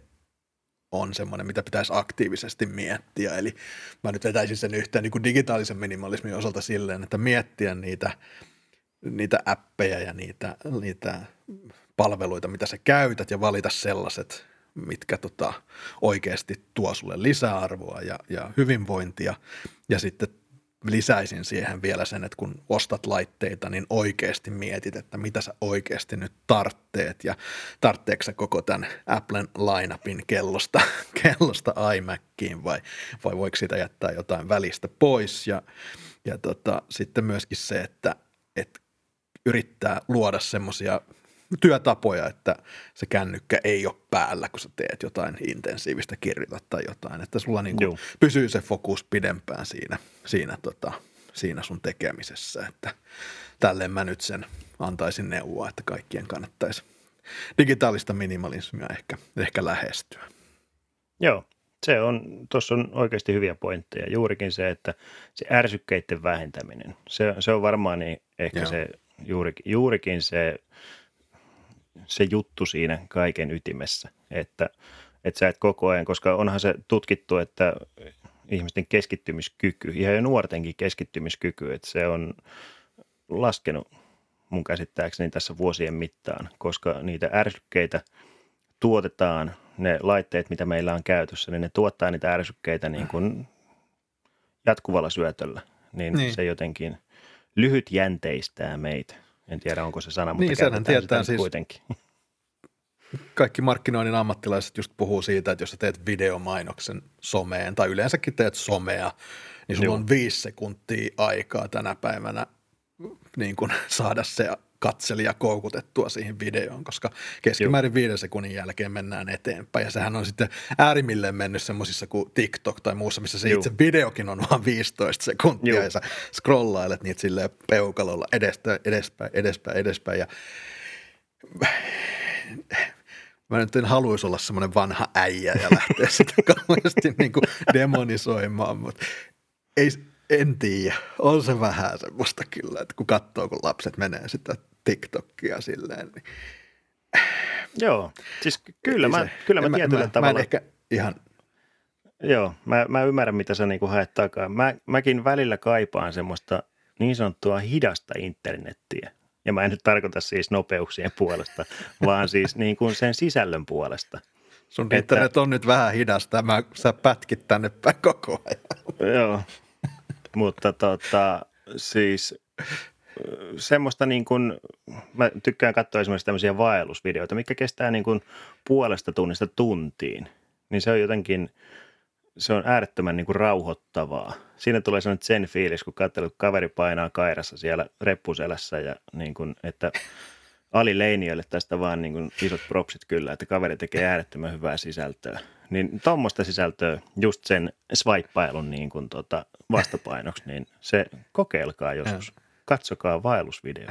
on semmoinen, mitä pitäisi aktiivisesti miettiä. Eli mä nyt vetäisin sen yhteen niin kuin digitaalisen minimalismin osalta silleen, että miettiä niitä appeja ja niitä palveluita, mitä sä käytät ja valita sellaiset, mitkä oikeasti tuo sulle lisäarvoa ja hyvinvointia ja sitten lisäisin siihen vielä sen, että kun ostat laitteita, niin oikeasti mietit, että mitä sä oikeasti nyt tartteet ja tartteeko sä koko tämän Applen line-upin kellosta iMaciin vai voiko siitä jättää jotain välistä pois ja sitten myöskin se, että yrittää luoda semmoisia työtapoja, että se kännykkä ei ole päällä, kun sä teet jotain intensiivistä, kirjoitat tai jotain, että sulla niin kuin pysyy se fokus pidempään siinä sun tekemisessä, että tälleen mä nyt sen antaisin neuvoa, että kaikkien kannattaisi digitaalista minimalismia ehkä lähestyä. Joo, se on, tuossa on oikeasti hyviä pointteja, juurikin se, että se ärsykkeiden vähentäminen, se on varmaan niin ehkä se juurikin se juttu siinä kaiken ytimessä, että sä et koko ajan, koska onhan se tutkittu, että ihmisten keskittymiskyky, ihan jo nuortenkin keskittymiskyky, että se on laskenut mun käsittääkseni tässä vuosien mittaan, koska niitä ärsykkeitä tuotetaan, ne laitteet, mitä meillä on käytössä, niin ne tuottaa niitä ärsykkeitä niin kuin jatkuvalla syötöllä, niin se jotenkin lyhytjänteistää meitä. En tiedä, onko se sana, mutta niin, käytetään tietää, sitä siis kuitenkin. Kaikki markkinoinnin ammattilaiset just puhuu siitä, että jos sä teet videomainoksen someen tai yleensäkin teet somea, niin sulla on 5 sekuntia aikaa tänä päivänä niin kun saada se katselija koukutettua siihen videoon, koska keskimäärin 5 sekunnin jälkeen mennään eteenpäin. Ja sehän on sitten äärimmilleen mennyt semmoisissa kuin TikTok tai muussa, missä se itse videokin on vaan 15 sekuntia ja sä scrollailet niitä silleen peukalolla edespäin. Ja mä nyt en haluaisi olla semmoinen vanha äijä ja lähteä sitä kauheasti niin kuin demonisoimaan, mutta en tiedä, on se vähän semmoista kyllä, että kun katsoo, kun lapset menee sitä TikTokia silleen. Niin joo, siis kyllä mä tietyllä tavalla. Mä en ehkä ihan. Joo, mä ymmärrän, mitä sä niinku haet takaa. Mäkin välillä kaipaan semmoista niin sanottua hidasta internettiä. Ja mä en nyt tarkoita siis nopeuksien puolesta, vaan siis niin kuin sen sisällön puolesta. Sun internet on nyt vähän hidasta, sä pätkit tänne päin koko ajan. Joo. Mutta siis semmoista niin kuin, mä tykkään katsoa esimerkiksi tämmöisiä vaellusvideoita, mitkä kestää niin kuin 1,5 tunnista tuntiin. Niin se on jotenkin, se on äärettömän niin kuin rauhoittavaa. Siinä tulee sellainen zen fiilis, kun katsoo, kun kaveri painaa kairassa siellä reppuselässä ja niin kuin, että Ali Leiniölle tästä vaan niin kuin isot propsit kyllä, että kaveri tekee äärettömän hyvää sisältöä. Niin tuommoista sisältöä just sen swipeilun niin kuin vastapainoksi, niin se kokeilkaa joskus. Katsokaa vaellusvideo.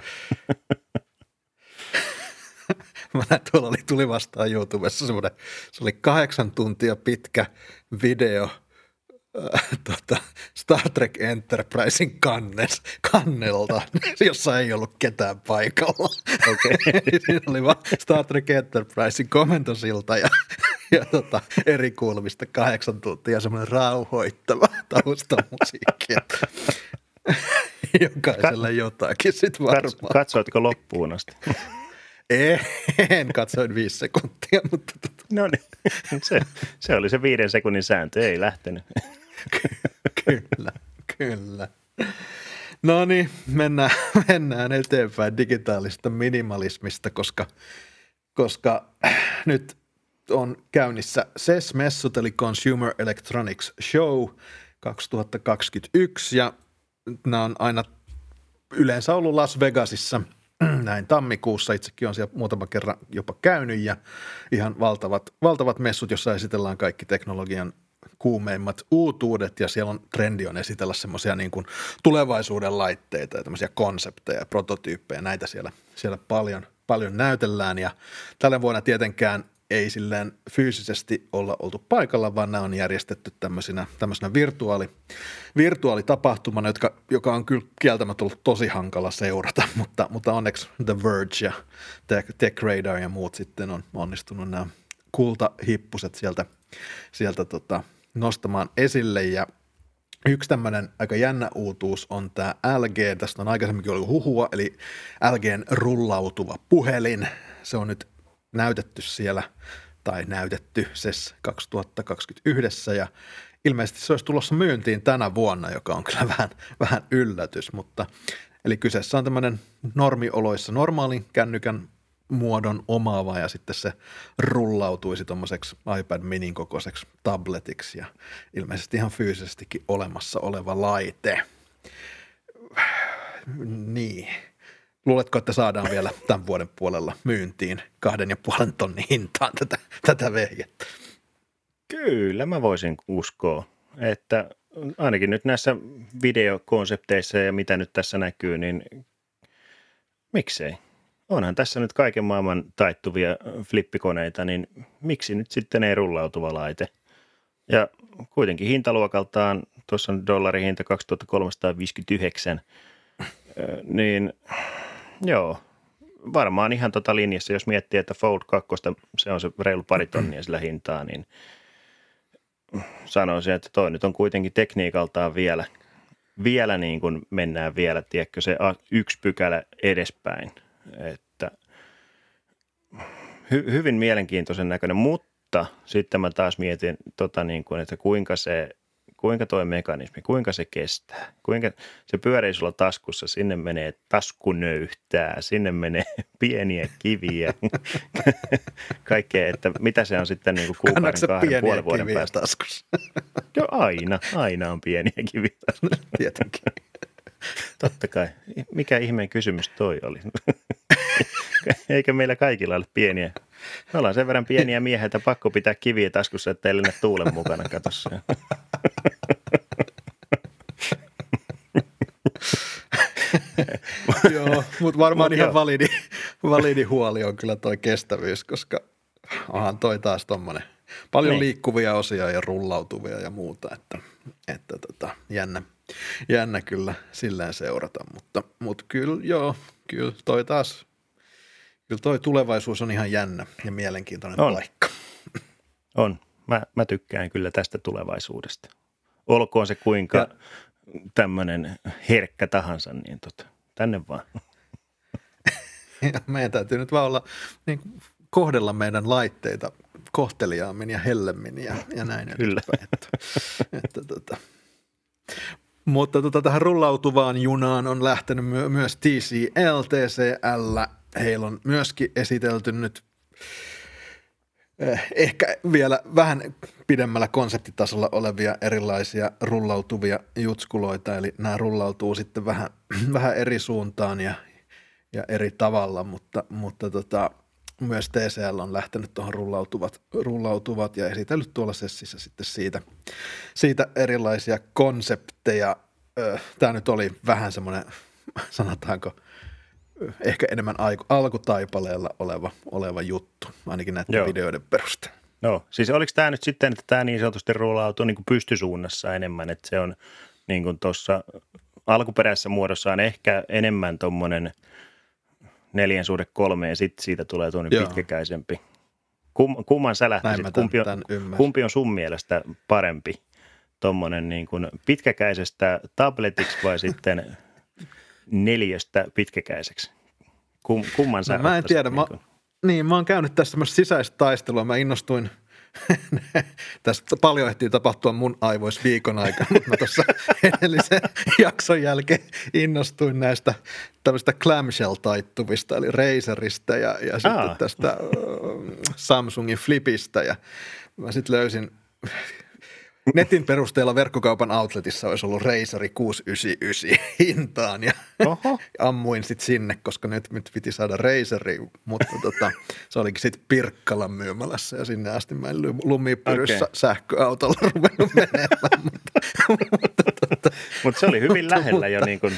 Mä näin, tuolla tuli vastaan YouTubessa semmoinen, se oli 8 tuntia pitkä video Star Trek Enterprisein kannelta, jossa ei ollut ketään paikalla. Okay. Siinä oli vaan Star Trek Enterprisein komentosilta ja eri kulmista 8 tuntia semmoinen rauhoittava taustamusiikki. Jokaiselle jotakin sitten varmaan. Katsoitko loppuun asti? En katsoin 5 sekuntia, mutta... No niin, se oli se 5 sekunnin sääntö, ei lähtenyt. Kyllä. No niin, mennään eteenpäin digitaalista minimalismista, koska nyt on käynnissä CES-messut, eli Consumer Electronics Show 2021, ja nämä on aina yleensä ollut Las Vegasissa näin tammikuussa. Itsekin olen siellä muutama kerran jopa käynyt, ja ihan valtavat messut, jossa esitellään kaikki teknologian kuumeimmat uutuudet, ja siellä on trendi on esitellä semmoisia niin kuin tulevaisuuden laitteita ja tämmöisiä konsepteja ja prototyyppejä, näitä siellä paljon näytellään, ja tällä vuonna tietenkään ei silleen fyysisesti olla oltu paikalla, vaan nämä on järjestetty tämmöisenä virtuaalitapahtumana, joka on kyllä kieltämättä ollut tosi hankala seurata, mutta onneksi The Verge ja Tech Radar ja muut sitten on onnistunut nämä kultahippuset sieltä nostamaan esille, ja yksi tämmöinen aika jännä uutuus on tämä LG, tästä on aikaisemminkin ollut huhua, eli LGn rullautuva puhelin, se on nyt näytetty CES 2021, ja ilmeisesti se olisi tulossa myyntiin tänä vuonna, joka on kyllä vähän yllätys, mutta eli kyseessä on tämmöinen normioloissa normaalin kännykän muodon omaava, ja sitten se rullautuisi tuommoiseksi iPad minin kokoiseksi tabletiksi, ja ilmeisesti ihan fyysisestikin olemassa oleva laite. Niin. Luuletko, että saadaan vielä tämän vuoden puolella myyntiin 2,5 tonnin hintaan tätä vehjettä? Kyllä mä voisin uskoa, että ainakin nyt näissä videokonsepteissa ja mitä nyt tässä näkyy, niin miksei? Onhan tässä nyt kaiken maailman taittuvia flippikoneita, niin miksi nyt sitten ei rullautuva laite? Ja kuitenkin hintaluokaltaan, tuossa on dollarihinta 2359, niin joo, varmaan ihan linjassa, jos miettii, että Fold 2, se on se reilu 2,5 tonnia sillä hintaa, niin sanoisin, että toi nyt on kuitenkin tekniikaltaan vielä niin kuin mennään vielä, tiedätkö, se yksi pykälä edespäin. Että hyvin mielenkiintoisen näköinen, mutta sitten mä taas mietin, niin kuin, että kuinka toi mekanismi, kuinka se kestää, kuinka se pyörii sulla taskussa, sinne menee taskunöyhtää, sinne menee pieniä kiviä, kaikkea, että mitä se on sitten niin kuin kuukauden, kahden, puolen vuoden päästä. Taskussa? Joo, aina on pieniä kiviä taskussa. Tietenkin. Totta kai. Mikä ihmeen kysymys toi oli? Eikä meillä kaikilla ole pieniä. Me ollaan sen verran pieniä miehiä, että pakko pitää kiviä taskussa, ettei lennä tuulen mukana. Kato sen. Joo, mutta varmaan ihan validi huoli on kyllä toi kestävyys, koska onhan toi taas tommonen paljon liikkuvia osia ja rullautuvia ja muuta, että jännä kyllä sillään seurata, mutta kyllä joo, kyllä toi taas, kyllä toi tulevaisuus on ihan jännä ja mielenkiintoinen paikka. On, mä tykkään kyllä tästä tulevaisuudesta. Olkoon se kuinka tämmöinen herkkä tahansa, niin tänne vaan. Meidän täytyy nyt vaan olla, niin kohdella meidän laitteita kohteliaammin ja hellemmin ja näin. Kyllä. Mutta tähän rullautuvaan junaan on lähtenyt myös TCL. Heillä on myöskin esitelty nyt ehkä vielä vähän pidemmällä konseptitasolla olevia erilaisia rullautuvia jutskuloita. Eli nämä rullautuu sitten vähän eri suuntaan ja eri tavalla, mutta myös TCL on lähtenyt tuohon rullautuvat ja esitellyt tuolla sessissä sitten siitä erilaisia konsepteja. Tämä nyt oli vähän semmoinen, sanotaanko, ehkä enemmän alkutaipaleella oleva juttu, ainakin näiden videoiden perusteella. No, siis oliko tämä nyt sitten, että tämä niin sanotusti rullautuu niin kuin pystysuunnassa enemmän, että se on niin kuin tuossa alkuperäisessä muodossaan ehkä enemmän tuommoinen 4:3 ja sitten siitä tulee tuon pitkäkäisempi. Kumman sä lähtisit? Kumpi on sun mielestä parempi? Tuommoinen niin kuin pitkäkäisestä tabletiksi vai sitten 4:stä pitkäkäiseksi? Kumman sä mä en tiedä. Niin, mä oon käynyt tässä tämmöistä sisäistä taistelua. Mä innostuin. Tästä paljon ehtii tapahtua mun aivoissa viikon aikana, mutta mä tuossa edellisen jakson jälkeen innostuin näistä tämmöistä clamshell-taittuvista, eli Razerista ja sitten tästä Samsungin Flipistä. Ja mä sitten löysin, netin perusteella verkkokaupan outletissa olisi ollut Razeri 699 hintaan ja ammuin sitten sinne, koska nyt piti saada Razeri, mutta se olikin sitten Pirkkalan myymälässä ja sinne asti mä en lumipyryssä sähköautolla ruvennut menemään. Mutta se oli hyvin lähellä jo niin kuin...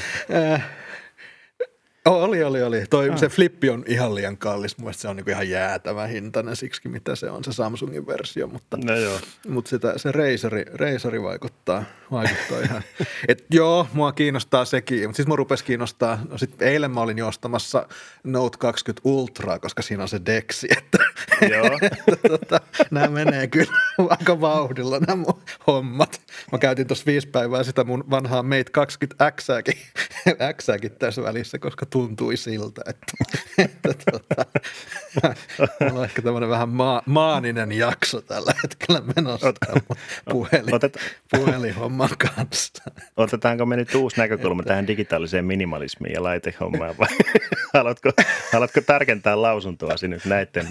Oli. Se flippi on ihan liian kallis. Mielestäni se on niinku ihan jäätävä hintainen siksi, mitä se on, se Samsungin versio. Mutta, se Razeri vaikuttaa ihan. Et joo, mua kiinnostaa sekin. Mutta siis mua rupesi kiinnostaa. No sit eilen mä olin ostamassa Note 20 Ultraa, koska siinä on se deksi. Nämä menee kyllä aika vauhdilla nämä mun hommat. Mä käytin tuossa 5 päivää sitä mun vanhaa Mate 20Xääkin tässä välissä, koska tuntui siltä, että meillä on ehkä tämmöinen vähän maaninen jakso tällä hetkellä menossa puhelinhomman kanssa. Otetaanko me nyt uusi näkökulma tähän digitaaliseen minimalismiin ja laitehommaan vai haluatko tarkentaa lausuntoasi nyt näiden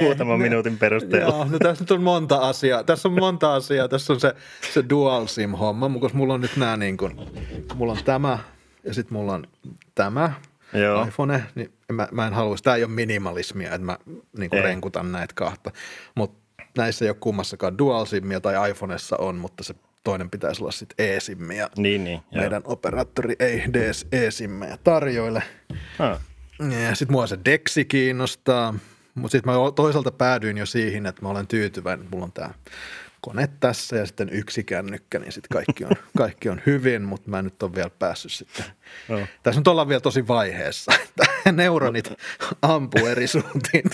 muutaman minuutin perusteella? Joo, no tässä nyt on monta asiaa. Tässä on se dual sim-homma, koska mulla on nyt nämä niin kuin, mulla on tämä... Ja sitten mulla on tämä iPhone, niin mä en halua, tämä ei ole minimalismia, että mä niin kuin renkutan näitä kahta. Mutta näissä ei ole kummassakaan dual simia tai iPhoneissa on, mutta se toinen pitäisi olla sitten e-simmiä. Niin, meidän operaattori ei edes e-simmejä tarjoile. Ja sitten mua se deksi kiinnostaa, mutta sitten mä toisaalta päädyin jo siihen, että mä olen tyytyväinen, mulla on tämä kone tässä ja sitten yksi kännykkä, niin sitten kaikki on hyvin, mutta mä nyt on vielä päässyt sitten. No. Tässä nyt ollaan vielä tosi vaiheessa, että neuronit ampuu eri suuntiin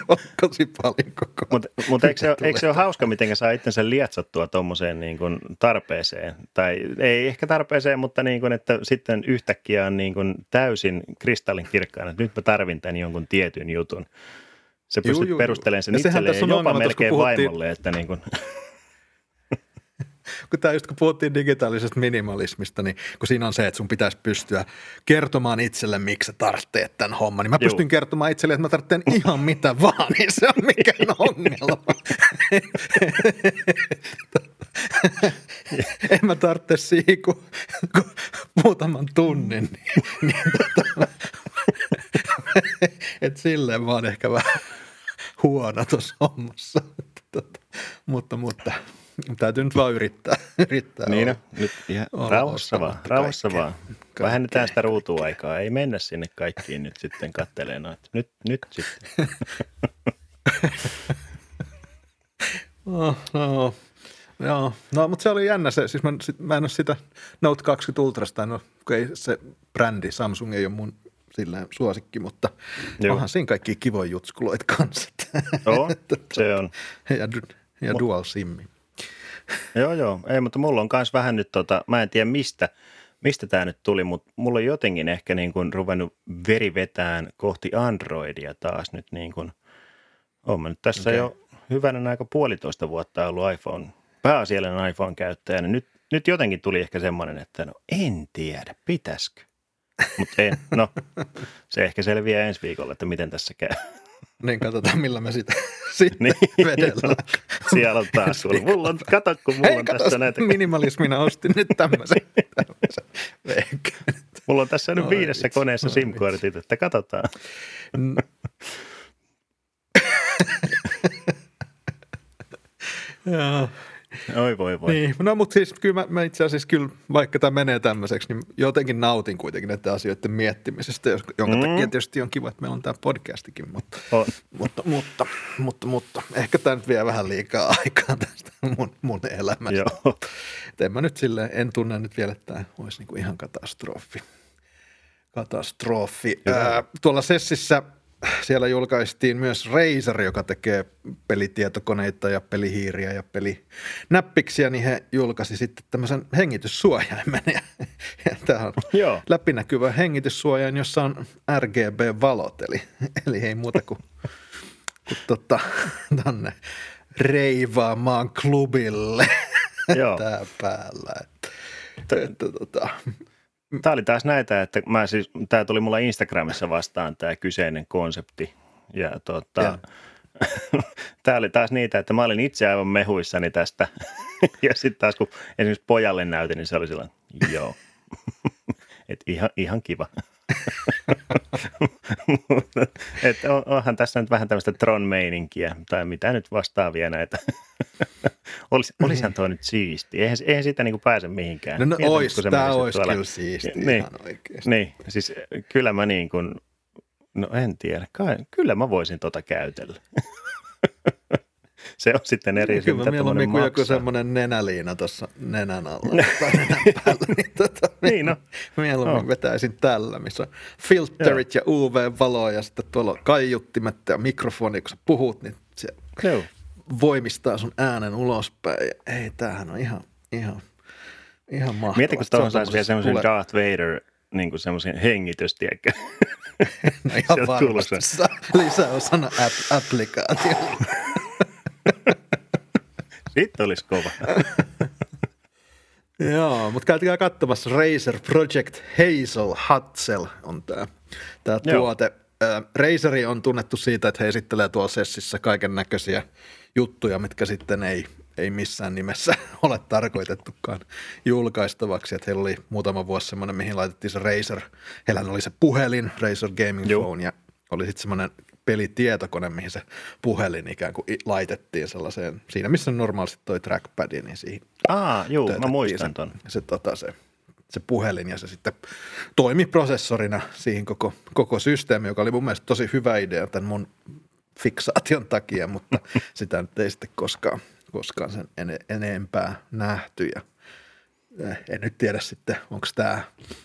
tosi paljon koko ajan. Mutta eikö se ole hauska, miten saa itsensä lietsattua tuommoiseen niin kuin tarpeeseen? Tai ei ehkä tarpeeseen, mutta niin kuin, että sitten yhtäkkiä on niin kuin täysin kristallinkirkkaana, että nyt mä tarvin tämän jonkun tietyn jutun. Se pystyy perustelemaan sen itselleen ja jopa melkein vaimolle, että niin kuin... Kun puhuttiin digitaalisesta minimalismista, niin kun siinä on se, että sun pitäisi pystyä kertomaan itselle, miksi sä tarvitset tämän homman, niin mä pystyn kertomaan itselle, että mä tarvitsen ihan mitä vaan, niin se on mikään ongelma. En mä tarvitse siihen kun muutaman tunnin, niin että silleen mä oon ehkä vähän huono tuossa hommassa, mutta... Täytyy nyt vaan yrittää. Niin, nyt ihan rauhassa vaan. Vähennetään sitä ruutuaikaa. Ei mennä sinne kaikkiin nyt sitten kattelee noita. Nyt sitten. No, mutta se oli jännä se. Siis mä en ole sitä Note 20 Ultrasta, kun ei se brändi Samsung ei ole mun sillä suosikki, mutta onhan siinä kaikki kivoja jutskuloita kanssa. Joo, se on. Ja dual simmi. Joo. Ei, mutta mulla on myös vähän nyt, mä en tiedä mistä tämä nyt tuli, mutta mulla on jotenkin ehkä niin kuin ruvennut veri vetään kohti Androidia taas nyt niin kuin, oon mä nyt tässä jo hyvänä aika 1,5 vuotta ollut iPhone, pääasiallinen iPhone-käyttäjänä. Nyt jotenkin tuli ehkä semmoinen, että no en tiedä, pitäisikö, mutta en, no se ehkä selviää ensi viikolla, että miten tässä käy. Niin katsotaan, millä me sitä sitten vedellään. Siellä on taas sulla. Mulla on tässä näitä. Minimalismina ostin nyt tämmöisen. Mulla on tässä nyt 5 koneessa SIM-kortit, että katsotaan. Joo. Oi voi. Niin, no mutta siis kyllä mä itse asiassa kyllä, vaikka tämä menee tämmöiseksi, niin jotenkin nautin kuitenkin näiden asioiden miettimistä, jonka takia tietysti on kiva, että meillä on tämä podcastikin, mutta ehkä tämä nyt vie vähän liikaa aikaa tästä mun elämästä. Joo. En mä nyt silleen, en tunne nyt vielä, että tämä olisi niinku ihan katastrofi. Tuolla sessissä siellä julkaistiin myös Razer, joka tekee pelitietokoneita ja pelihiiriä ja pelinäppiksiä, niin he julkaisi sitten tämmöisen hengityssuojaimen. Ja tämä on läpinäkyvä hengityssuojain, jossa on RGB-valot, eli ei muuta kuin tänne reivaamaan klubille tää päällä. Tämä oli taas näitä, että tämä tuli mulla Instagramissa vastaan tämä kyseinen konsepti ja tämä oli taas niitä, että mä olin itse aivan mehuissani tästä ja sitten taas kun esimerkiksi pojalle näytin, niin se oli silloin, joo, että ihan kiva. Että onhan tässä nyt vähän tämmöistä Tron-meininkiä tai mitä nyt vastaavia näitä. Olisihan tuo nyt siistiä. Eihän siitä niinku pääse mihinkään. No ois, tämä olisi kyllä siistiä ihan oikeasti. Niin, siis kyllä mä niin kuin, no en tiedä, kyllä mä voisin tota käytellä. Se on sitten eri asia, mitä tuommoinen maksaa. Kyllä meillä on joku semmoinen nenäliina tuossa nenän alla tai nenän päällä, niin mieluummin vetäisin tällä, missä on filterit ja UV-valoa ja sitten tuolla on kaiuttimet ja mikrofoni, kun sä puhut, niin se voimistaa sun äänen ulospäin. Ei, tämähän on ihan mahtavaa. Mietin, kun tuohon saisi vielä semmoisen Darth Vader, niin kuin semmoisen hengitys, tiedäkö? No ihan varmasti lisäosana applikaatiolla. Sitten olisi kova. Joo, mutta käytkää katsomassa Razer Project Hazel Hazel on tämä tuote. Razeri on tunnettu siitä, että he esittelee tuolla sessissä kaiken näköisiä juttuja, mitkä sitten ei missään nimessä ole tarkoitettukaan julkaistavaksi. Että heillä oli muutama vuosi semmoinen, mihin laitettiin se Razer. Heillähän oli se puhelin, Razer Gaming Phone, ja oli sitten semmoinen pelitietokone, mihin se puhelin ikään kuin laitettiin sellaiseen, siinä missä normaalisti toi trackpad, niin siihen. Juu, mä muistan ton. Se puhelin ja se sitten toimi prosessorina siihen koko systeemi, joka oli mun mielestä tosi hyvä idea tämän mun fiksaation takia, mutta sitä nyt ei sitten koskaan sen enempää nähty ja en nyt tiedä sitten, onko tämä,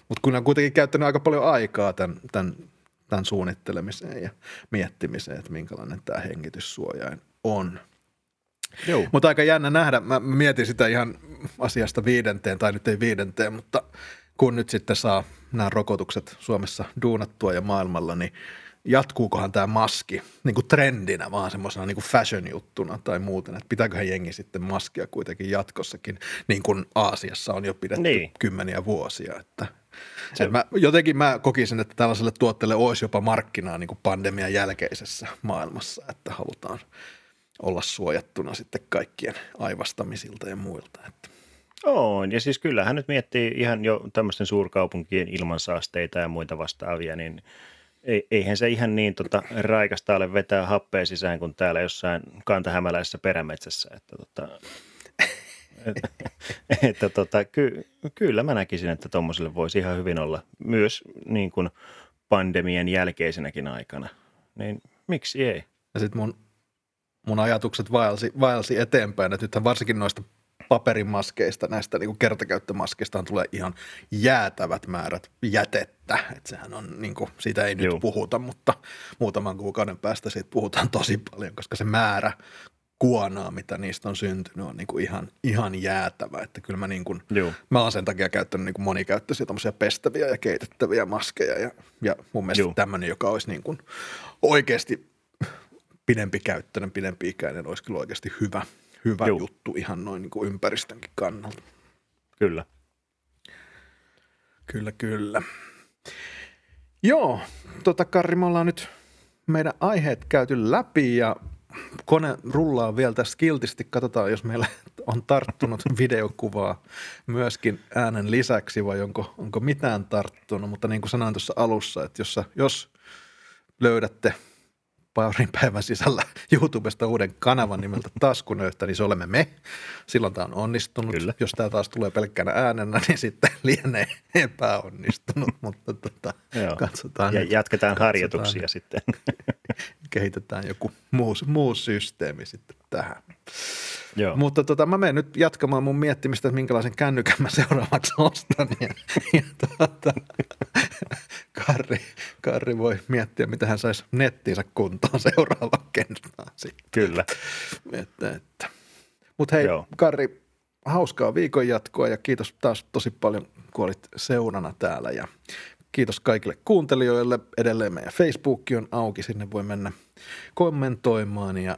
mutta kun on kuitenkin käyttänyt aika paljon aikaa tämän suunnittelemiseen ja miettimiseen, että minkälainen tämä hengityssuojain on. Mutta aika jännä nähdä. Mä mietin sitä ihan asiasta viidenteen, tai nyt ei viidenteen, mutta kun nyt sitten saa nämä rokotukset Suomessa duunattua ja maailmalla, niin jatkuukohan tämä maski niin kuin trendinä, vaan semmoisena niin kuin fashion-juttuna tai muuten, että pitääköhän jengi sitten maskia kuitenkin jatkossakin, niin kuin Aasiassa on jo pidetty kymmeniä vuosia, että Jotenkin mä kokisin, että tällaiselle tuotteelle olisi jopa markkinaa niin kuin pandemian jälkeisessä maailmassa, että halutaan olla suojattuna sitten kaikkien aivastamisilta ja muilta. Että. On, ja siis kyllähän nyt miettii ihan jo tämmöisten suurkaupunkien ilmansaasteita ja muita vastaavia, niin eihän se ihan niin raikasta ole vetää happea sisään kuin täällä jossain kantahämäläisessä perämetsässä, että kyllä mä näkisin, että tuommoiselle voisi ihan hyvin olla myös niin kuin pandemian jälkeisenäkin aikana, niin miksi ei? Ja sitten mun ajatukset vaelsi eteenpäin, että nythän varsinkin noista paperimaskeista, näistä niin kuin kertakäyttömaskeistahan tulee ihan jäätävät määrät jätettä, että sehän on niin kuin, siitä ei nyt puhuta, mutta muutaman kuukauden päästä siitä puhutaan tosi paljon, koska se määrä kuonaa, mitä niistä on syntynyt, on niin kuin ihan jäätävä, että kyllä mä niin kuin, mä olen sen takia käyttänyt niin kuin monikäyttöisiä tommosia pestäviä ja keitettäviä maskeja ja mun mielestä tämmöinen, joka olisi niin kuin oikeasti pidempi käyttöinen, pidempi ikäinen, olisi kyllä oikeasti hyvä juttu ihan noin niin kuin ympäristönkin kannalta. Kyllä. Kyllä. Joo, Karri, me ollaan nyt meidän aiheet käyty läpi ja kone rullaa vielä tässä kiltisti. Katsotaan, jos meillä on tarttunut videokuvaa myöskin äänen lisäksi vai onko mitään tarttunut. Mutta niin kuin sanoin tuossa alussa, että jos löydätte parin päivän sisällä YouTubesta uuden kanavan nimeltä Taskunöyhtä, niin se olemme me. Silloin tämä on onnistunut. Kyllä. Jos tämä taas tulee pelkkänä äänenä, niin sitten lienee epäonnistunut, mutta katsotaan. Ja jatketaan harjoituksia sitten. Kehitetään joku muu systeemi sitten tähän. Joo. Mutta mä menen nyt jatkamaan mun miettimistä, että minkälaisen kännykän mä seuraavaksi ostan. Ja Karri voi miettiä, mitä hän saisi nettiinsä kuntoon seuraavaan kertaan sitten. Kyllä. Mutta hei, joo. Karri, hauskaa viikon jatkoa ja kiitos taas tosi paljon, kun olit seurana täällä ja kiitos kaikille kuuntelijoille. Edelleen meidän Facebook on auki, sinne voi mennä kommentoimaan ja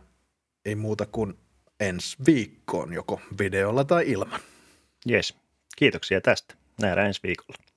ei muuta kuin ensi viikkoon joko videolla tai ilman. Jes, kiitoksia tästä. Nähdään ensi viikolla.